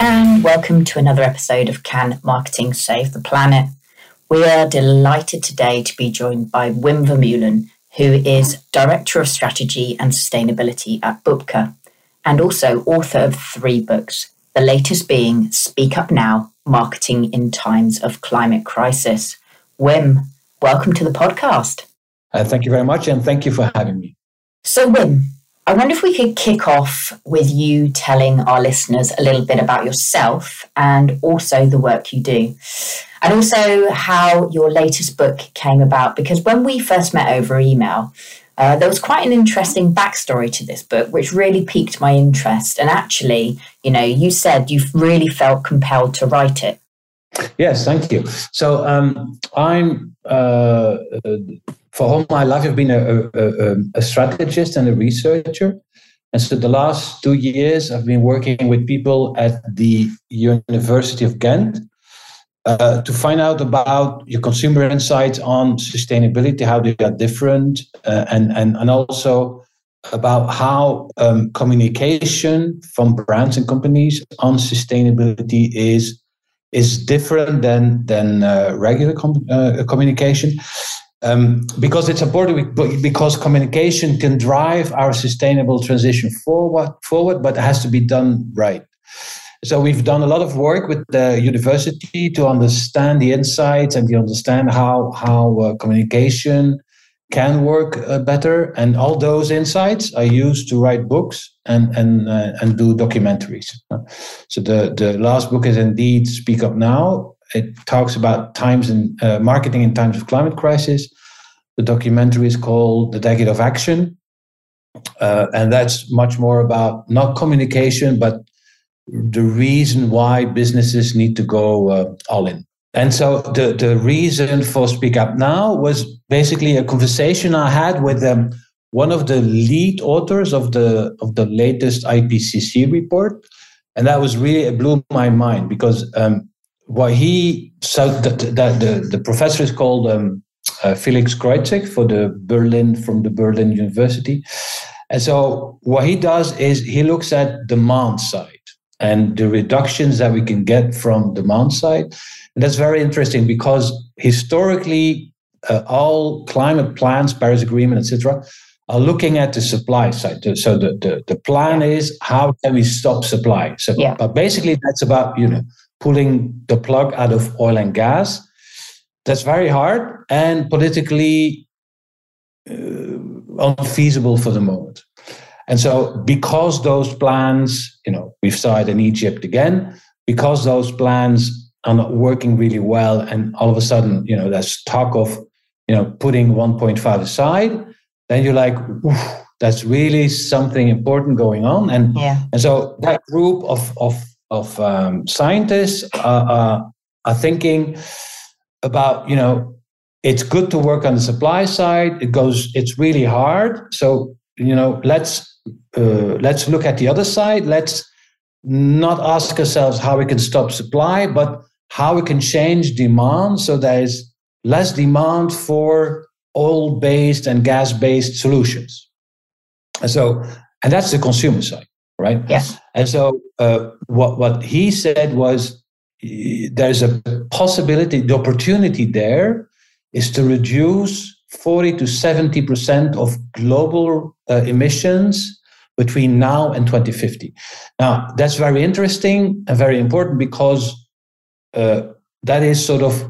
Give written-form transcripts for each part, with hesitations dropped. and welcome to another episode of Can Marketing Save the Planet? We are delighted today to be joined by Wim Vermeulen, who is Director of Strategy and Sustainability at Bubka, and also author of 3 books, the latest being Speak Up Now! Marketing in Times of Climate Crisis. Wim, welcome to the podcast. Thank you very much, and thank you for having me. So Wim, I wonder if we could kick off with you telling our listeners a little bit about yourself and also the work you do, and also how your latest book came about, because when we first met over email, there was quite an interesting backstory to this book, which really piqued my interest. And actually, you know, you said you've really felt compelled to write it. Yes, thank you. So I'm, for all my life, I've been a strategist and a researcher. And so the last 2 years, I've been working with people at the University of Ghent to find out about your consumer insights on sustainability, how they are different, and also about how communication from brands and companies on sustainability is different than regular communication, because it's important. Because communication can drive our sustainable transition forward, but it has to be done right. So we've done a lot of work with the university to understand the insights and to understand how communication can work better. And all those insights are used to write books and do documentaries. So the last book is indeed Speak Up Now. It talks about marketing in times of climate crisis. The documentary is called The Decade of Action. And that's much more about not communication, but the reason why businesses need to go all in. And so the reason for Speak Up Now was basically a conversation I had with one of the lead authors of the latest IPCC report, and that was really, it blew my mind, because the professor is called Felix Creutzig from the Berlin University, and so what he does is he looks at demand side and the reductions that we can get from demand side. And that's very interesting, because historically, all climate plans, Paris Agreement, etc., are looking at the supply side. So the plan is, how can we stop supply? So, yeah. But basically, that's about, pulling the plug out of oil and gas. That's very hard and politically unfeasible for the moment. And so because those plans, we've saw it in Egypt again, because those plans are not working really well, and all of a sudden, there's talk of, putting 1.5 aside, then you're like, that's really something important going on. And, and so that group of scientists are thinking about, it's good to work on the supply side. It's really hard. So, let's look at the other side. Let's not ask ourselves how we can stop supply, but how we can change demand so there is less demand for oil-based and gas-based solutions. And that's the consumer side, right? Yes. And so what he said was, there's a possibility, the opportunity there is to reduce 40 to 70% of global emissions between now and 2050. Now, that's very interesting and very important, because that is sort of,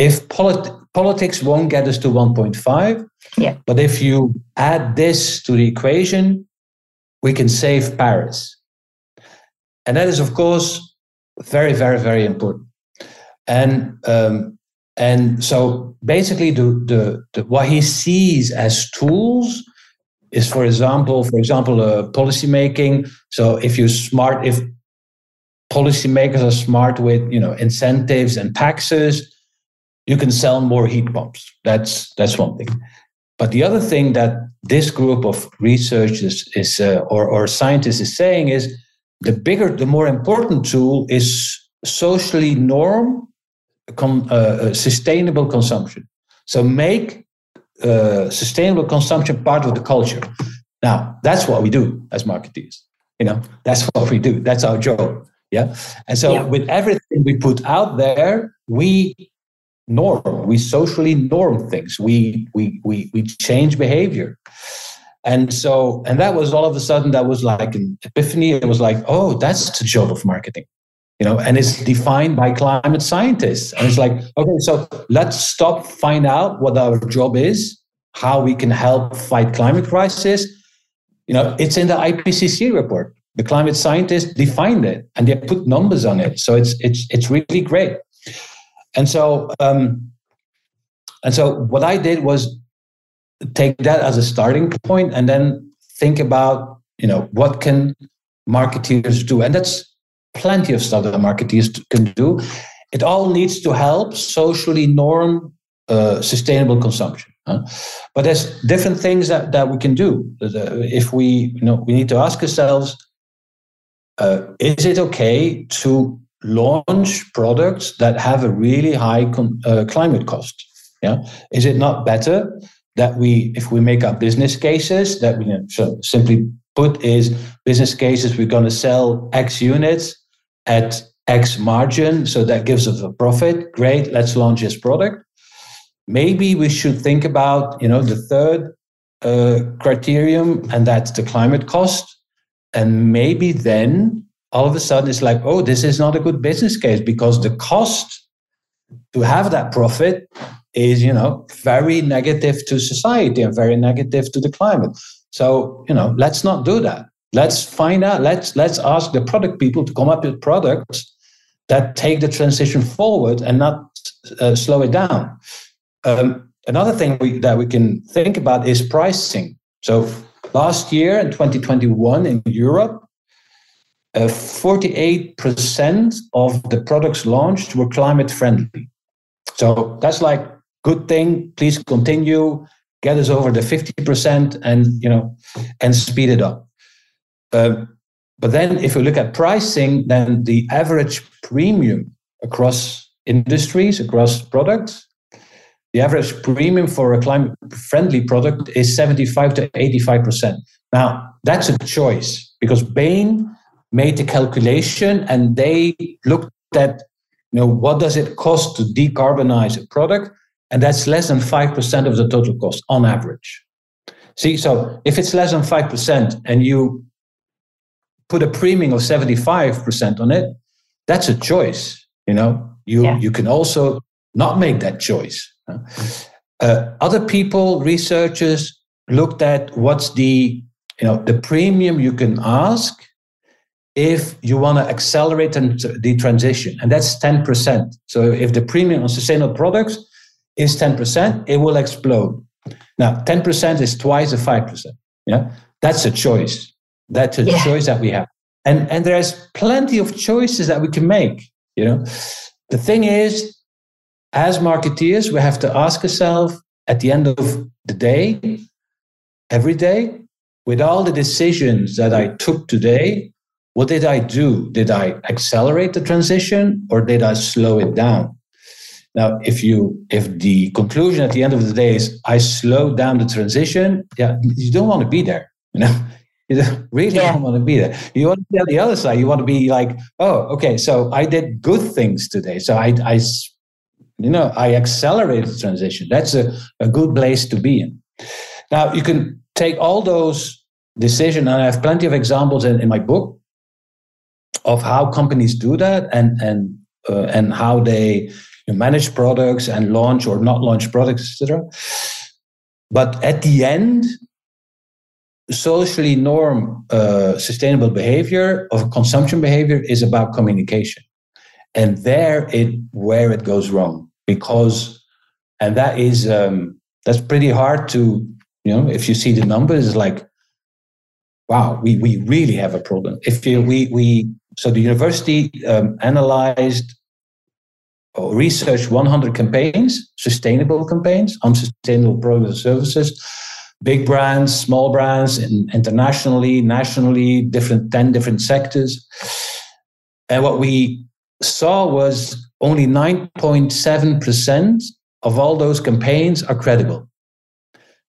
if politics won't get us to 1.5, but if you add this to the equation, we can save Paris. And that is, of course, very, very, very important. And so basically, the what he sees as tools is, for example, policymaking. So if policymakers are smart with, incentives and taxes, you can sell more heat pumps. That's one thing. But the other thing that this group of researchers or scientists is saying is, the more important tool is socially sustainable consumption. So make sustainable consumption part of the culture. Now, that's what we do as marketeers. You know, that's what we do. That's our job. Yeah. And so with everything we put out there, we socially norm things. We change behavior. And so, and that was all of a sudden, that was like an epiphany. It was like, oh, that's the job of marketing, you know, and it's defined by climate scientists. And it's like, okay, so let's stop, find out what our job is, how we can help fight climate crisis. You know, it's in the IPCC report. The climate scientists defined it and they put numbers on it. So it's really great. And so what I did was take that as a starting point and then think about, you know, what can marketeers do? And that's plenty of stuff that marketeers can do. It all needs to help socially norm sustainable consumption. But there's different things that we can do. If we, you know, we need to ask ourselves, is it okay to launch products that have a really high climate cost? Yeah, is it not better that we, if we make our business cases, that we, you know, so simply put, is business cases we're going to sell X units at X margin, so that gives us a profit. Great, let's launch this product. Maybe we should think about, you know, the third criterion, and that's the climate cost. And maybe then all of a sudden it's like, oh, this is not a good business case because the cost to have that profit is, you know, very negative to society and very negative to the climate. So, you know, let's not do that. Let's find out. Let's ask the product people to come up with products that take the transition forward and not slow it down. Another thing that we can think about is pricing. So last year in 2021 in Europe, 48% of the products launched were climate friendly. So that's like, good thing, please continue, get us over the 50% and, you know, and speed it up. But then if you look at pricing, then the average premium across industries, across products, the average premium for a climate-friendly product is 75 to 85%. Now, that's a choice because Bain made the calculation and they looked at, you know, what does it cost to decarbonize a product? And that's less than 5% of the total cost on average. See, so if it's less than 5% and you put a premium of 75% on it, that's a choice. You know, you can also not make that choice. Other people, researchers, looked at what's the, you know, the premium you can ask if you want to accelerate the transition, and that's 10%. So if the premium on sustainable products is 10%, it will explode. Now, 10% is twice the 5%. Yeah, that's a choice. That's a choice that we have, and there's plenty of choices that we can make. You know, the thing is, as marketeers, we have to ask ourselves at the end of the day, every day, with all the decisions that I took today, what did I do? Did I accelerate the transition or did I slow it down? Now, if the conclusion at the end of the day is I slowed down the transition, you don't want to be there, you know. You really don't want to be there. You want to be on the other side. You want to be like, oh, okay, so I did good things today. So you know, I accelerated transition. That's a good place to be in. Now, you can take all those decisions, and I have plenty of examples in my book of how companies do that and how they manage products and launch or not launch products, etc. But at the end, socially norm sustainable behavior of consumption behavior is about communication. And there where it goes wrong, because, and that is, that's pretty hard to, you know, if you see the numbers, it's like, wow, we really have a problem. So the university analyzed or researched 100 campaigns, sustainable campaigns, unsustainable products and services, big brands, small brands, and internationally, nationally, 10 different sectors. And what we saw was only 9.7% of all those campaigns are credible.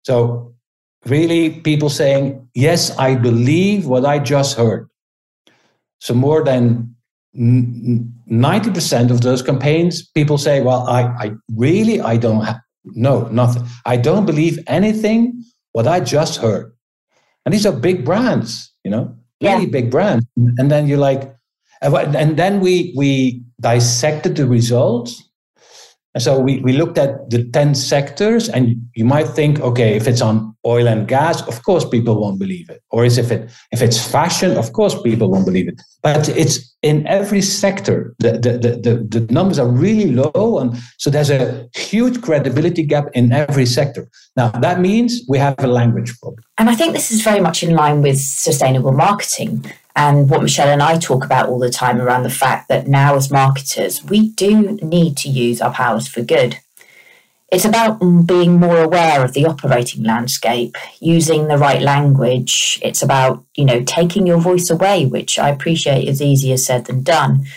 So really people saying, yes, I believe what I just heard. So more than 90% of those campaigns, people say, well, I really don't know nothing. I don't believe anything what I just heard. And these are big brands, you know, really big brands. And then you're like, and then we dissected the results. And so we looked at the 10 sectors, and you might think, okay, if it's on oil and gas, of course people won't believe it. Or if it's fashion, of course people won't believe it. But it's in every sector. The numbers are really low, and so there's a huge credibility gap in every sector. Now, that means we have a language problem. And I think this is very much in line with sustainable marketing and what Michelle and I talk about all the time around the fact that now as marketers, we do need to use our powers for good. It's about being more aware of the operating landscape, using the right language. It's about, you know, taking your voice away, which I appreciate is easier said than done.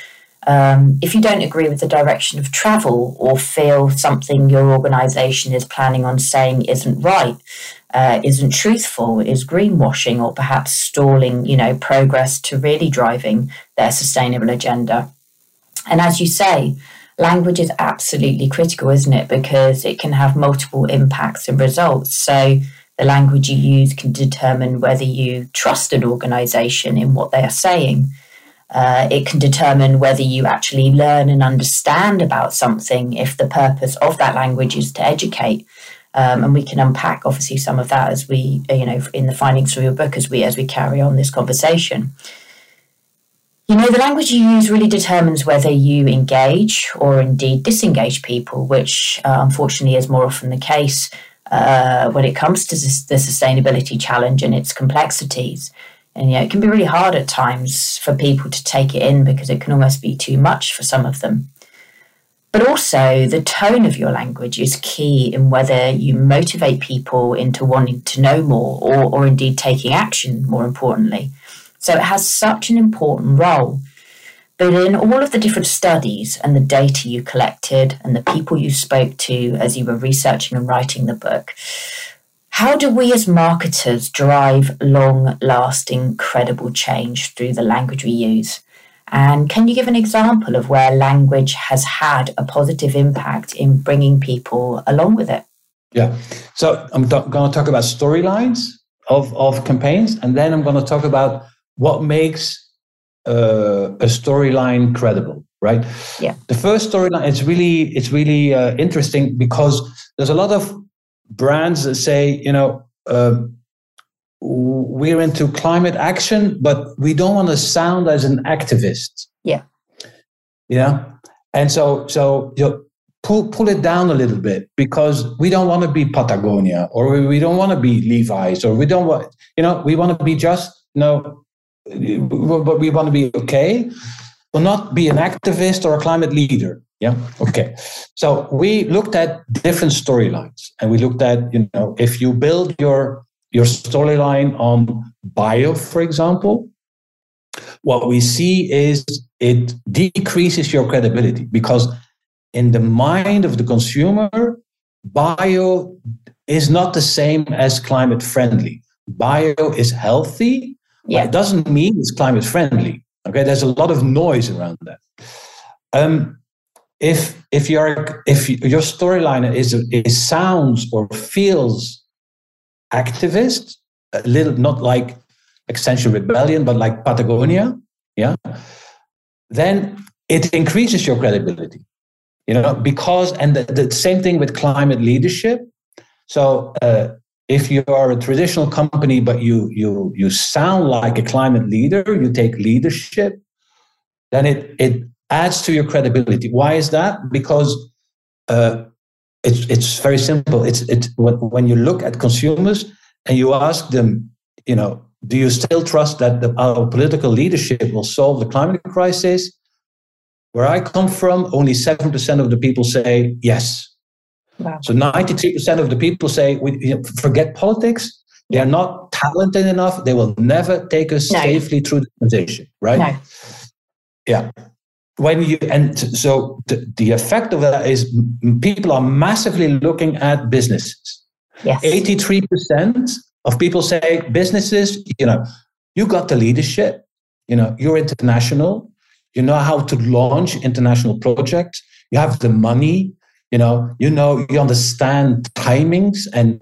If you don't agree with the direction of travel or feel something your organisation is planning on saying isn't right, isn't truthful, is greenwashing, or perhaps stalling, you know, progress to really driving their sustainable agenda. And as you say, language is absolutely critical, isn't it? Because it can have multiple impacts and results. So the language you use can determine whether you trust an organisation in what they are saying. It can determine whether you actually learn and understand about something if the purpose of that language is to educate. And we can unpack, obviously, some of that as we, you know, in the findings from your book as we carry on this conversation. You know, the language you use really determines whether you engage or indeed disengage people, which unfortunately is more often the case when it comes to the sustainability challenge and its complexities. And, you know, it can be really hard at times for people to take it in because it can almost be too much for some of them. But also the tone of your language is key in whether you motivate people into wanting to know more or indeed taking action, more importantly. So it has such an important role. But in all of the different studies and the data you collected and the people you spoke to as you were researching and writing the book, how do we as marketers drive long-lasting, credible change through the language we use? And can you give an example of where language has had a positive impact in bringing people along with it? Yeah. So I'm going to talk about storylines of campaigns, and then I'm going to talk about what makes a storyline credible, right? Yeah. The first storyline, it's really interesting because there's a lot of brands that say, you know, we're into climate action, but we don't want to sound as an activist. Yeah. You know? And so you pull it down a little bit because we don't want to be Patagonia, or we don't want to be Levi's, or we don't want, you know, we want to be just, you know, but we want to be okay, but not be an activist or a climate leader. Yeah. Okay. So we looked at different storylines, and we looked at, you know, if you build your storyline on bio, for example, what we see is it decreases your credibility because in the mind of the consumer, bio is not the same as climate friendly. Bio is healthy, but it doesn't mean it's climate friendly. Okay. There's a lot of noise around that. If your storyline is sounds or feels activist, a little, not like Extinction Rebellion, but like Patagonia, yeah, then it increases your credibility, you know, because, and the same thing with climate leadership. So if you are a traditional company, but you sound like a climate leader, you take leadership, then it adds to your credibility. Why is that? Because it's very simple. It's when you look at consumers and you ask them, you know, do you still trust that our political leadership will solve the climate crisis? Where I come from, only 7% of the people say yes. Wow. So 93% of the people say, forget politics. They are not talented enough. They will never take us safely through the transition, right? No. Yeah. The effect of that is people are massively looking at businesses. Yes. 83% of people say businesses, you know, you got the leadership, You know, you're international. You know how to launch international projects. You have the money. You know, you understand timings and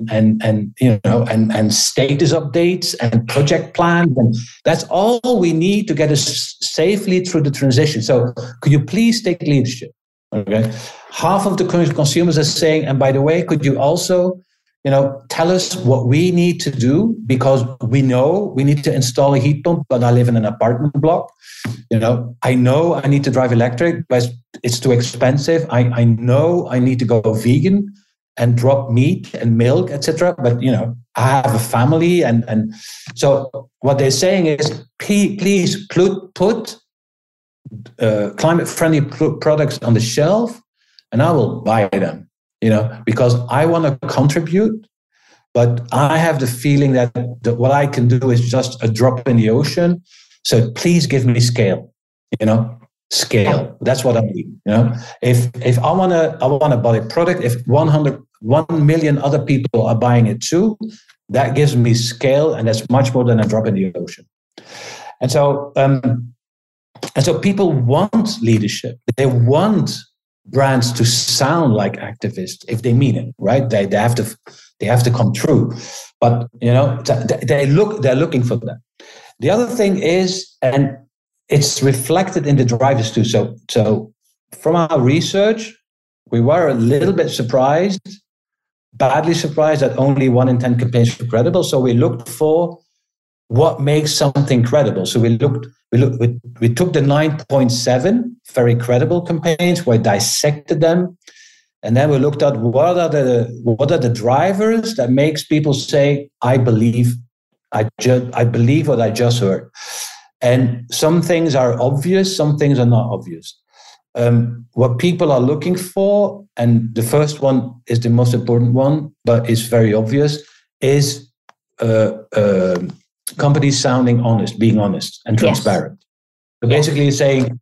status updates and project plans. And that's all we need to get us safely through the transition. So could you please take leadership? Okay. Half of the consumers are saying, and by the way, could you also, tell us what we need to do, because we know we need to install a heat pump, but I live in an apartment block. I know I need to drive electric, but it's too expensive. I know I need to go vegan and drop meat and milk, etc. But, I have a family. And so what they're saying is, please put climate-friendly products on the shelf and I will buy them. Because I want to contribute, but I have the feeling that what I can do is just a drop in the ocean. So please give me scale, scale. That's what I need. If I want to buy a product, if 1 million other people are buying it too, that gives me scale. And that's much more than a drop in the ocean. And so people want leadership. They want brands to sound like activists if they mean it, right? They have to come true, but they're looking for that. The other thing is, and it's reflected in the drivers too. So from our research, we were a little bit surprised, badly surprised, that only 1 in 10 campaigns were credible. So we looked for what makes something credible. So we took the 9.7 very credible campaigns, we dissected them, and then we looked at what are the drivers that makes people say, I believe what I just heard. And some things are obvious, some things are not obvious. What people are looking for, and the first one is the most important one, but it's very obvious, is companies sounding honest, being honest and transparent. Yes. So basically saying,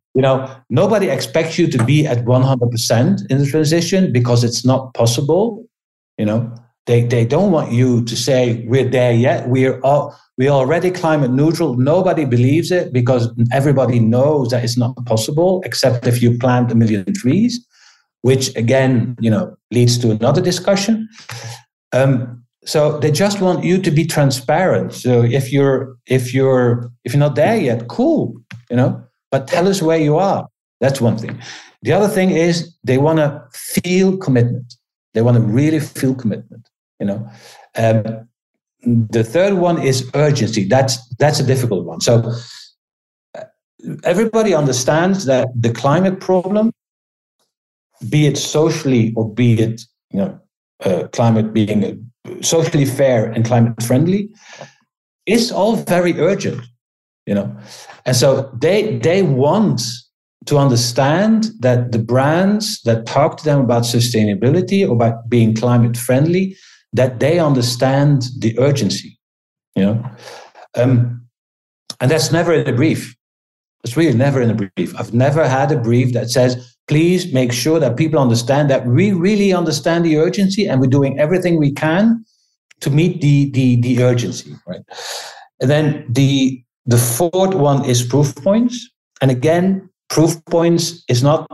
nobody expects you to be at 100% in the transition because it's not possible. They don't want you to say we're there yet. We're already climate neutral. Nobody believes it because everybody knows that it's not possible, except if you plant 1 million trees, which again, leads to another discussion. So they just want you to be transparent. So if you're not there yet, cool, but tell us where you are. That's one thing. The other thing is they want to feel commitment. They want to really feel commitment, The third one is urgency. That's a difficult one. So everybody understands that the climate problem, be it socially or be it, climate being socially fair and climate friendly, is all very urgent, And so they want to understand that the brands that talk to them about sustainability or about being climate friendly, that they understand the urgency, And that's never in a brief. It's really never in a brief. I've never had a brief that says, please make sure that people understand that we really understand the urgency and we're doing everything we can to meet the urgency, right? And then the fourth one is proof points. And again, proof points is not,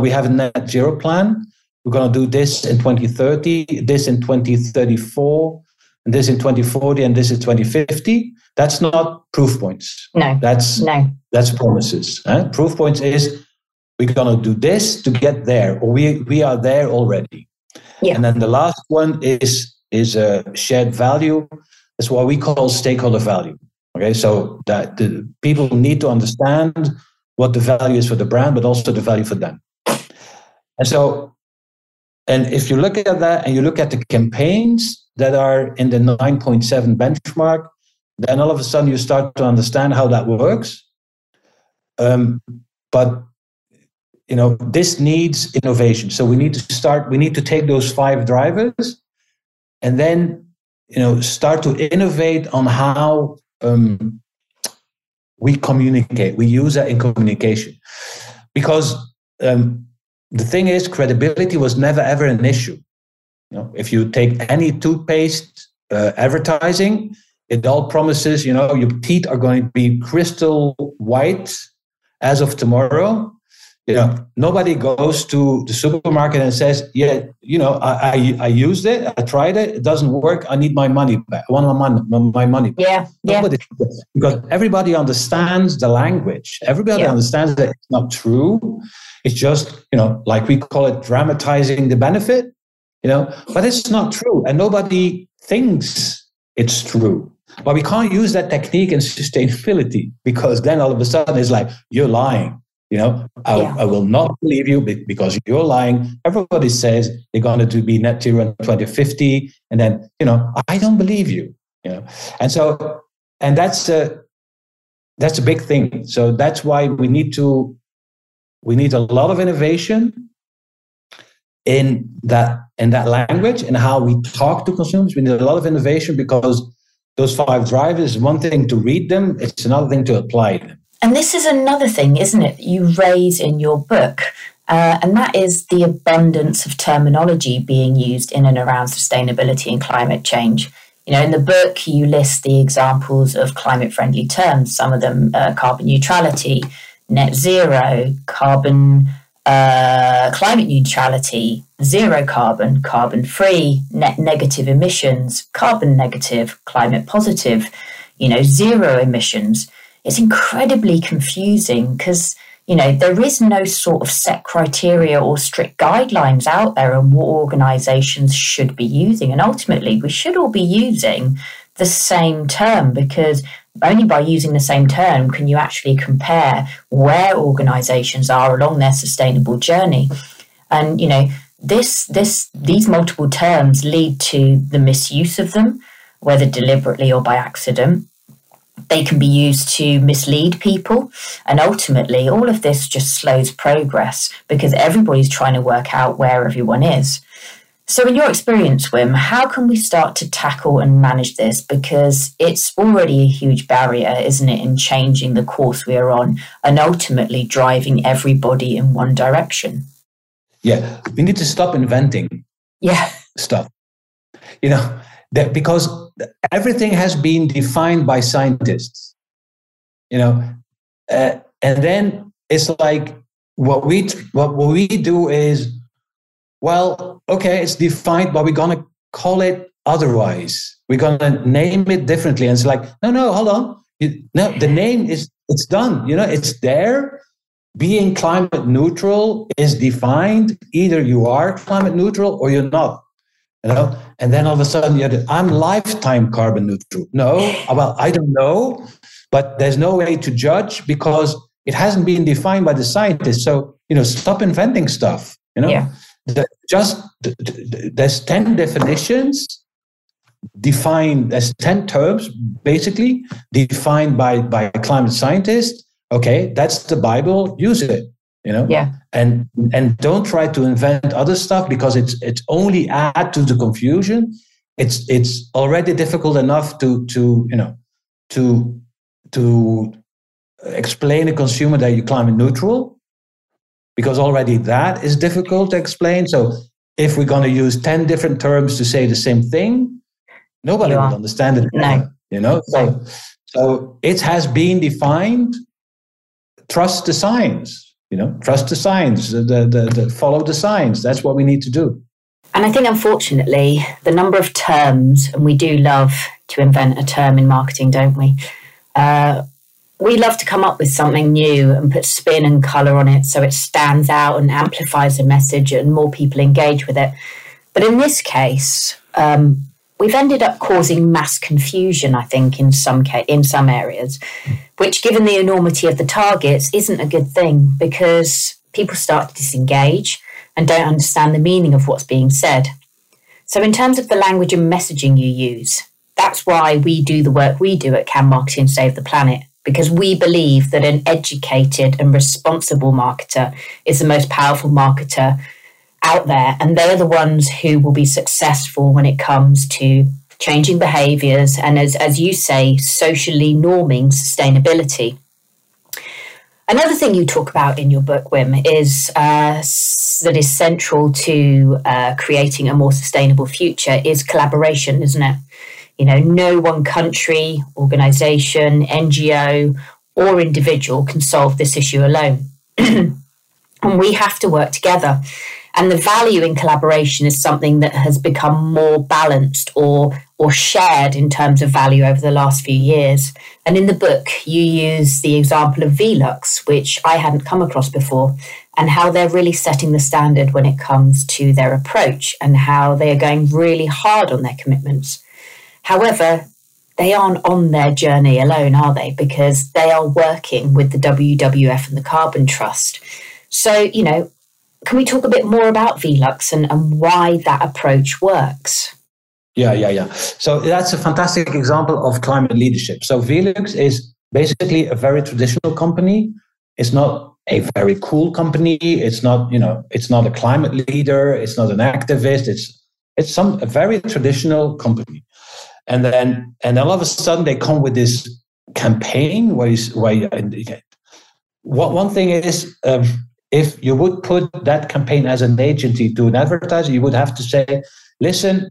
we have a net zero plan. We're going to do this in 2030, this in 2034, and this in 2040, and this in 2050. That's not proof points. No, that's promises. Huh? Proof points is, we're going to do this to get there, or we are there already. Yeah. And then the last one is a shared value. That's what we call stakeholder value. Okay, so that the people need to understand what the value is for the brand, but also the value for them. And so, and if you look at that and you look at the campaigns that are in the 9.7 benchmark, then all of a sudden you start to understand how that works. But this needs innovation. So we need to take those 5 drivers and then, start to innovate on how we communicate. We use that in communication. Because the thing is, credibility was never, ever an issue. If you take any toothpaste advertising, It all promises, you know, your teeth are going to be crystal white as of tomorrow. You know, nobody goes to the supermarket and says, yeah, you know, I used it, I tried it, it doesn't work, I need my money back. I want my money back. Yeah. Nobody, because everybody understands the language. Everybody understands that it's not true. It's just, you know, like we call it dramatizing the benefit, you know, but it's not true. And nobody thinks it's true. But we can't use that technique in sustainability, because then all of a sudden it's like, you're lying. You know, I will not believe you because you're lying. Everybody says they're going to be net zero in 2050. And then, you know, I don't believe you. You know, and so, and that's a big thing. So that's why we need a lot of innovation in that language and how we talk to consumers. We need a lot of innovation, because those 5 drivers, one thing to read them, it's another thing to apply them. And this is another thing, isn't it, you raise in your book, and that is the abundance of terminology being used in and around sustainability and climate change. You know, in the book, you list the examples of climate-friendly terms, some of them carbon neutrality, net zero, climate neutrality, zero carbon, carbon free, net negative emissions, carbon negative, climate positive, you know, zero emissions. It's incredibly confusing because, you know, there is no sort of set criteria or strict guidelines out there on what organisations should be using. And ultimately, we should all be using the same term, because only by using the same term can you actually compare where organisations are along their sustainable journey. And, you know, these multiple terms lead to the misuse of them, whether deliberately or by accident. They can be used to mislead people. And ultimately, all of this just slows progress because everybody's trying to work out where everyone is. So in your experience, Wim, how can we start to tackle and manage this? Because it's already a huge barrier, isn't it, in changing the course we are on and ultimately driving everybody in one direction? Yeah, we need to stop inventing stuff. You know, that because everything has been defined by scientists, you know, and then it's like what we do is, well, okay, it's defined, but we're going to call it otherwise. We're going to name it differently. And it's like, no, hold on. The name is, it's done. You know, it's there. Being climate neutral is defined. Either you are climate neutral or you're not. You know, and then all of a sudden, I'm lifetime carbon neutral. No, well, I don't know, but there's no way to judge because it hasn't been defined by the scientists. So, you know, stop inventing stuff. You know, there's 10 definitions defined. There's 10 terms basically defined by climate scientists. Okay, that's the Bible. Use it. You know, and don't try to invent other stuff because it's only add to the confusion. It's already difficult enough to explain to a consumer that you're climate neutral, because already that is difficult to explain. So if we're going to use 10 different terms to say the same thing, nobody will understand it. No. You know, so it has been defined. Trust the science. You know, trust the science, follow the science. That's what we need to do. And I think, unfortunately, the number of terms, and we do love to invent a term in marketing, don't we? We love to come up with something new and put spin and colour on it so it stands out and amplifies the message and more people engage with it. But in this case, we've ended up causing mass confusion, I think, in some areas, which, given the enormity of the targets, isn't a good thing because people start to disengage and don't understand the meaning of what's being said. So in terms of the language and messaging you use, that's why we do the work we do at Can Marketing Save the Planet, because we believe that an educated and responsible marketer is the most powerful marketer out there, and they're the ones who will be successful when it comes to changing behaviours and, as you say, socially norming sustainability. Another thing you talk about in your book, Wim, is central to creating a more sustainable future is collaboration, isn't it? You no one country, organisation, NGO or individual can solve this issue alone. And we have to work together. And the value in collaboration is something that has become more balanced or shared in terms of value over the last few years. And in the book, you use the example of Velux, which I hadn't come across before, and how they're really setting the standard when it comes to their approach and how they are going really hard on their commitments. However, they aren't on their journey alone, are they? Because they are working with the WWF and the Carbon Trust. So, can we talk a bit more about Velux and why that approach works? Yeah. So that's a fantastic example of climate leadership. So Velux is basically a very traditional company. It's not a very cool company. It's not, it's not a climate leader. It's not an activist. It's a very traditional company. And then all of a sudden they come with this campaign one thing is, if you would put that campaign as an agency to an advertiser, you would have to say, listen,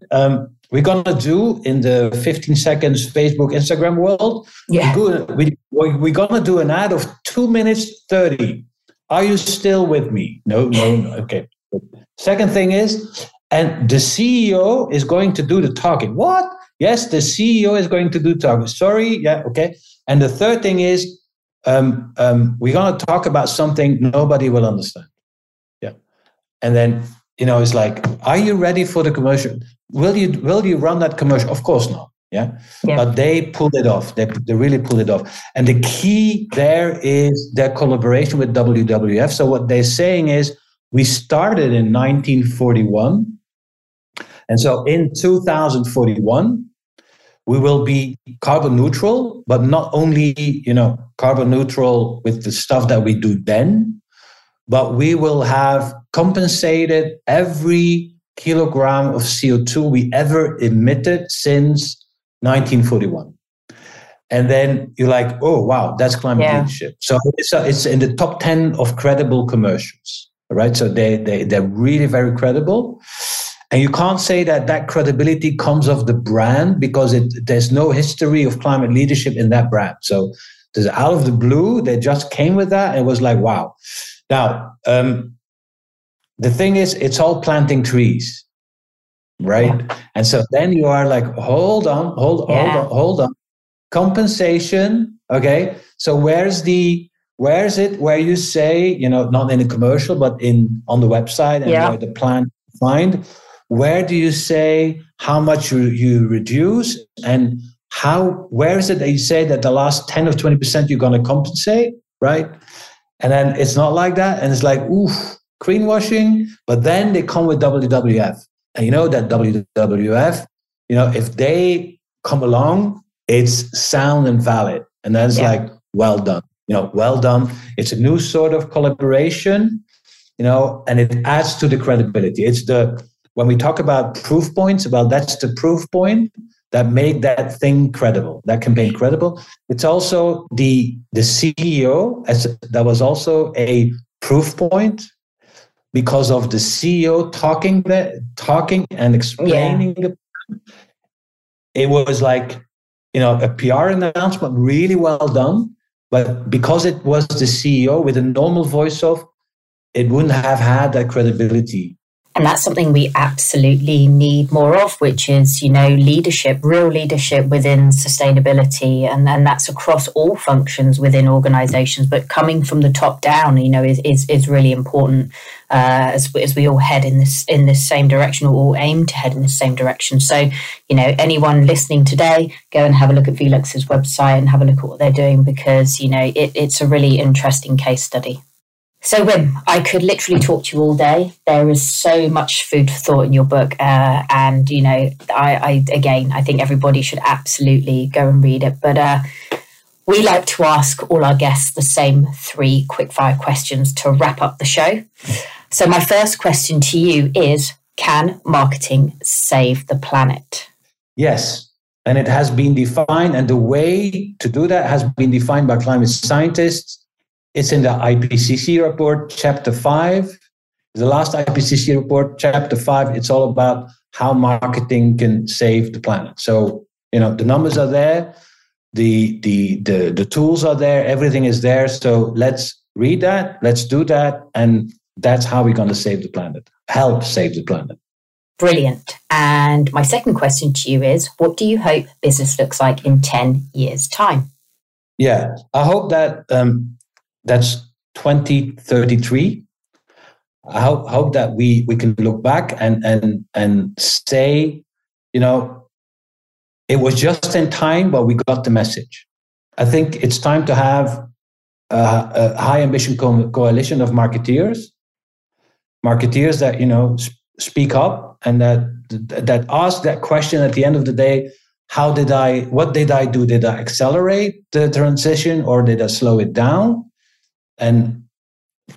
we're going to do in the 15 seconds Facebook, Instagram world, we're going to do an ad of 2 minutes 30. Are you still with me? No. Okay. Second thing is, and the CEO is going to do the talking. What? Yes, the CEO is going to do talking. Sorry. Yeah. Okay. And the third thing is, we're going to talk about something nobody will understand. Yeah. And then, it's like, are you ready for the commercial? Will you run that commercial? Of course not. Yeah. But they pulled it off. They really pulled it off. And the key there is their collaboration with WWF. So what they're saying is, we started in 1941. And so in 2041, we will be carbon neutral, but not only, carbon neutral with the stuff that we do then, but we will have compensated every kilogram of CO2 we ever emitted since 1941. And then you're like, oh, wow, that's climate leadership. So it's in the top 10 of credible commercials, right? So they're really very credible. And you can't say that credibility comes of the brand, because there's no history of climate leadership in that brand. So out of the blue, they just came with that. And it was like, wow. Now, the thing is, it's all planting trees, right? Yeah. And so then you are like, hold on. Compensation, okay? So where is it where you say, not in a commercial, but on the website and where the plan find? Where do you say how much you reduce, and where is it that you say that the last 10 or 20% you're going to compensate, right? And then it's not like that. And it's like, greenwashing. But then they come with WWF. And that WWF, if they come along, it's sound and valid. And then it's like, well done. Well done. It's a new sort of collaboration, and it adds to the credibility. When we talk about proof points, well, that's the proof point that made that thing credible, that campaign credible. It's also the CEO, that was also a proof point because of the CEO talking and explaining. Yeah. It was like, a PR announcement, really well done. But because it was the CEO with a normal voice-off, it wouldn't have had that credibility. And that's something we absolutely need more of, which is, leadership, real leadership within sustainability. And then that's across all functions within organizations. But coming from the top down, is really important as we all head in this same direction, or all aim to head in the same direction. So, anyone listening today, go and have a look at Velux's website and have a look at what they're doing, because, it's a really interesting case study. So Wim, I could literally talk to you all day. There is so much food for thought in your book. And, I think everybody should absolutely go and read it. But we like to ask all our guests the same 3 quick-fire questions to wrap up the show. So my first question to you is, can marketing save the planet? Yes. And it has been defined. And the way to do that has been defined by climate scientists. It's in the IPCC report, Chapter 5. The last IPCC report, Chapter 5, it's all about how marketing can save the planet. So You know, the numbers are there, the tools are there, everything is there. So let's read that, let's do that, and that's how we're going to save the planet, help save the planet. Brilliant. And my second question to you is, what do you hope business looks like in 10 years' time? Yeah, I hope that that's 2033. I hope that we can look back and say, you know, it was just in time, but we got the message. I think it's time to have a high ambition coalition of marketeers that, you know, speak up and that ask that question at the end of the day, what did I do? Did I accelerate the transition or did I slow it down? And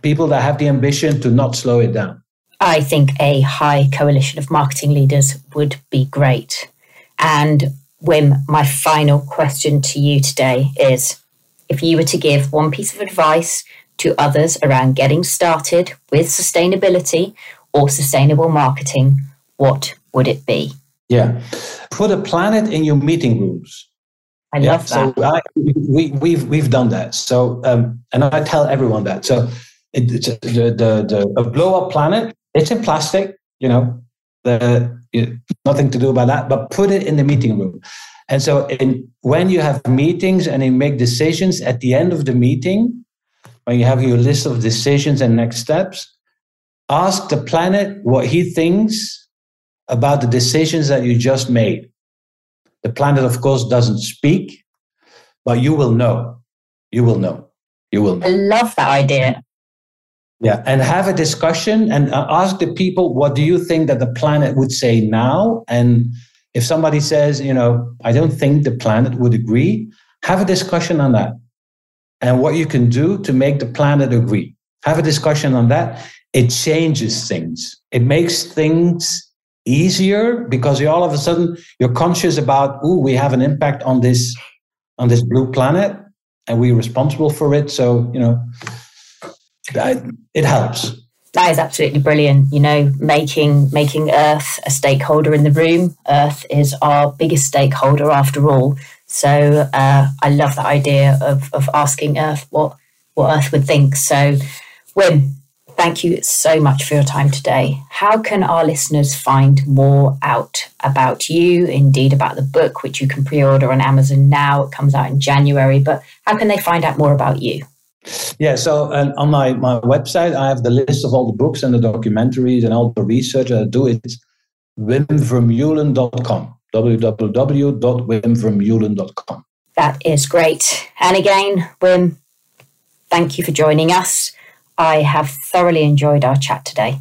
people that have the ambition to not slow it down. I think a high coalition of marketing leaders would be great. And Wim, my final question to you today is, if you were to give one piece of advice to others around getting started with sustainability or sustainable marketing, what would it be? Yeah. Put a planet in your meeting rooms. I love that. So we've done that. So, and I tell everyone that. So a blow up planet, it's in plastic, you know, nothing to do about that, but put it in the meeting room. And so when you have meetings and you make decisions at the end of the meeting, when you have your list of decisions and next steps, ask the planet what he thinks about the decisions that you just made. The planet, of course, doesn't speak, but you will know. You will know. You will know. I love that idea. Yeah, and have a discussion and ask the people, what do you think that the planet would say now? And if somebody says, you know, I don't think the planet would agree, have a discussion on that and what you can do to make the planet agree. Have a discussion on that. It changes things. It makes things easier because you all of a sudden you're conscious about, oh, we have an impact on this blue planet and we're responsible for it. So, you know, it helps. That is absolutely brilliant. You know, making Earth a stakeholder in the room. Earth is our biggest stakeholder after all. So I love that idea of asking Earth what Earth would think. So, Wim, thank you so much for your time today. How can our listeners find more out about you, indeed about the book, which you can pre-order on Amazon now? It comes out in January, but how can they find out more about you? Yeah, so on my website, I have the list of all the books and the documentaries and all the research I do. It's wimvermeulen.com, www.wimvermeulen.com. That is great. And again, Wim, thank you for joining us. I have thoroughly enjoyed our chat today.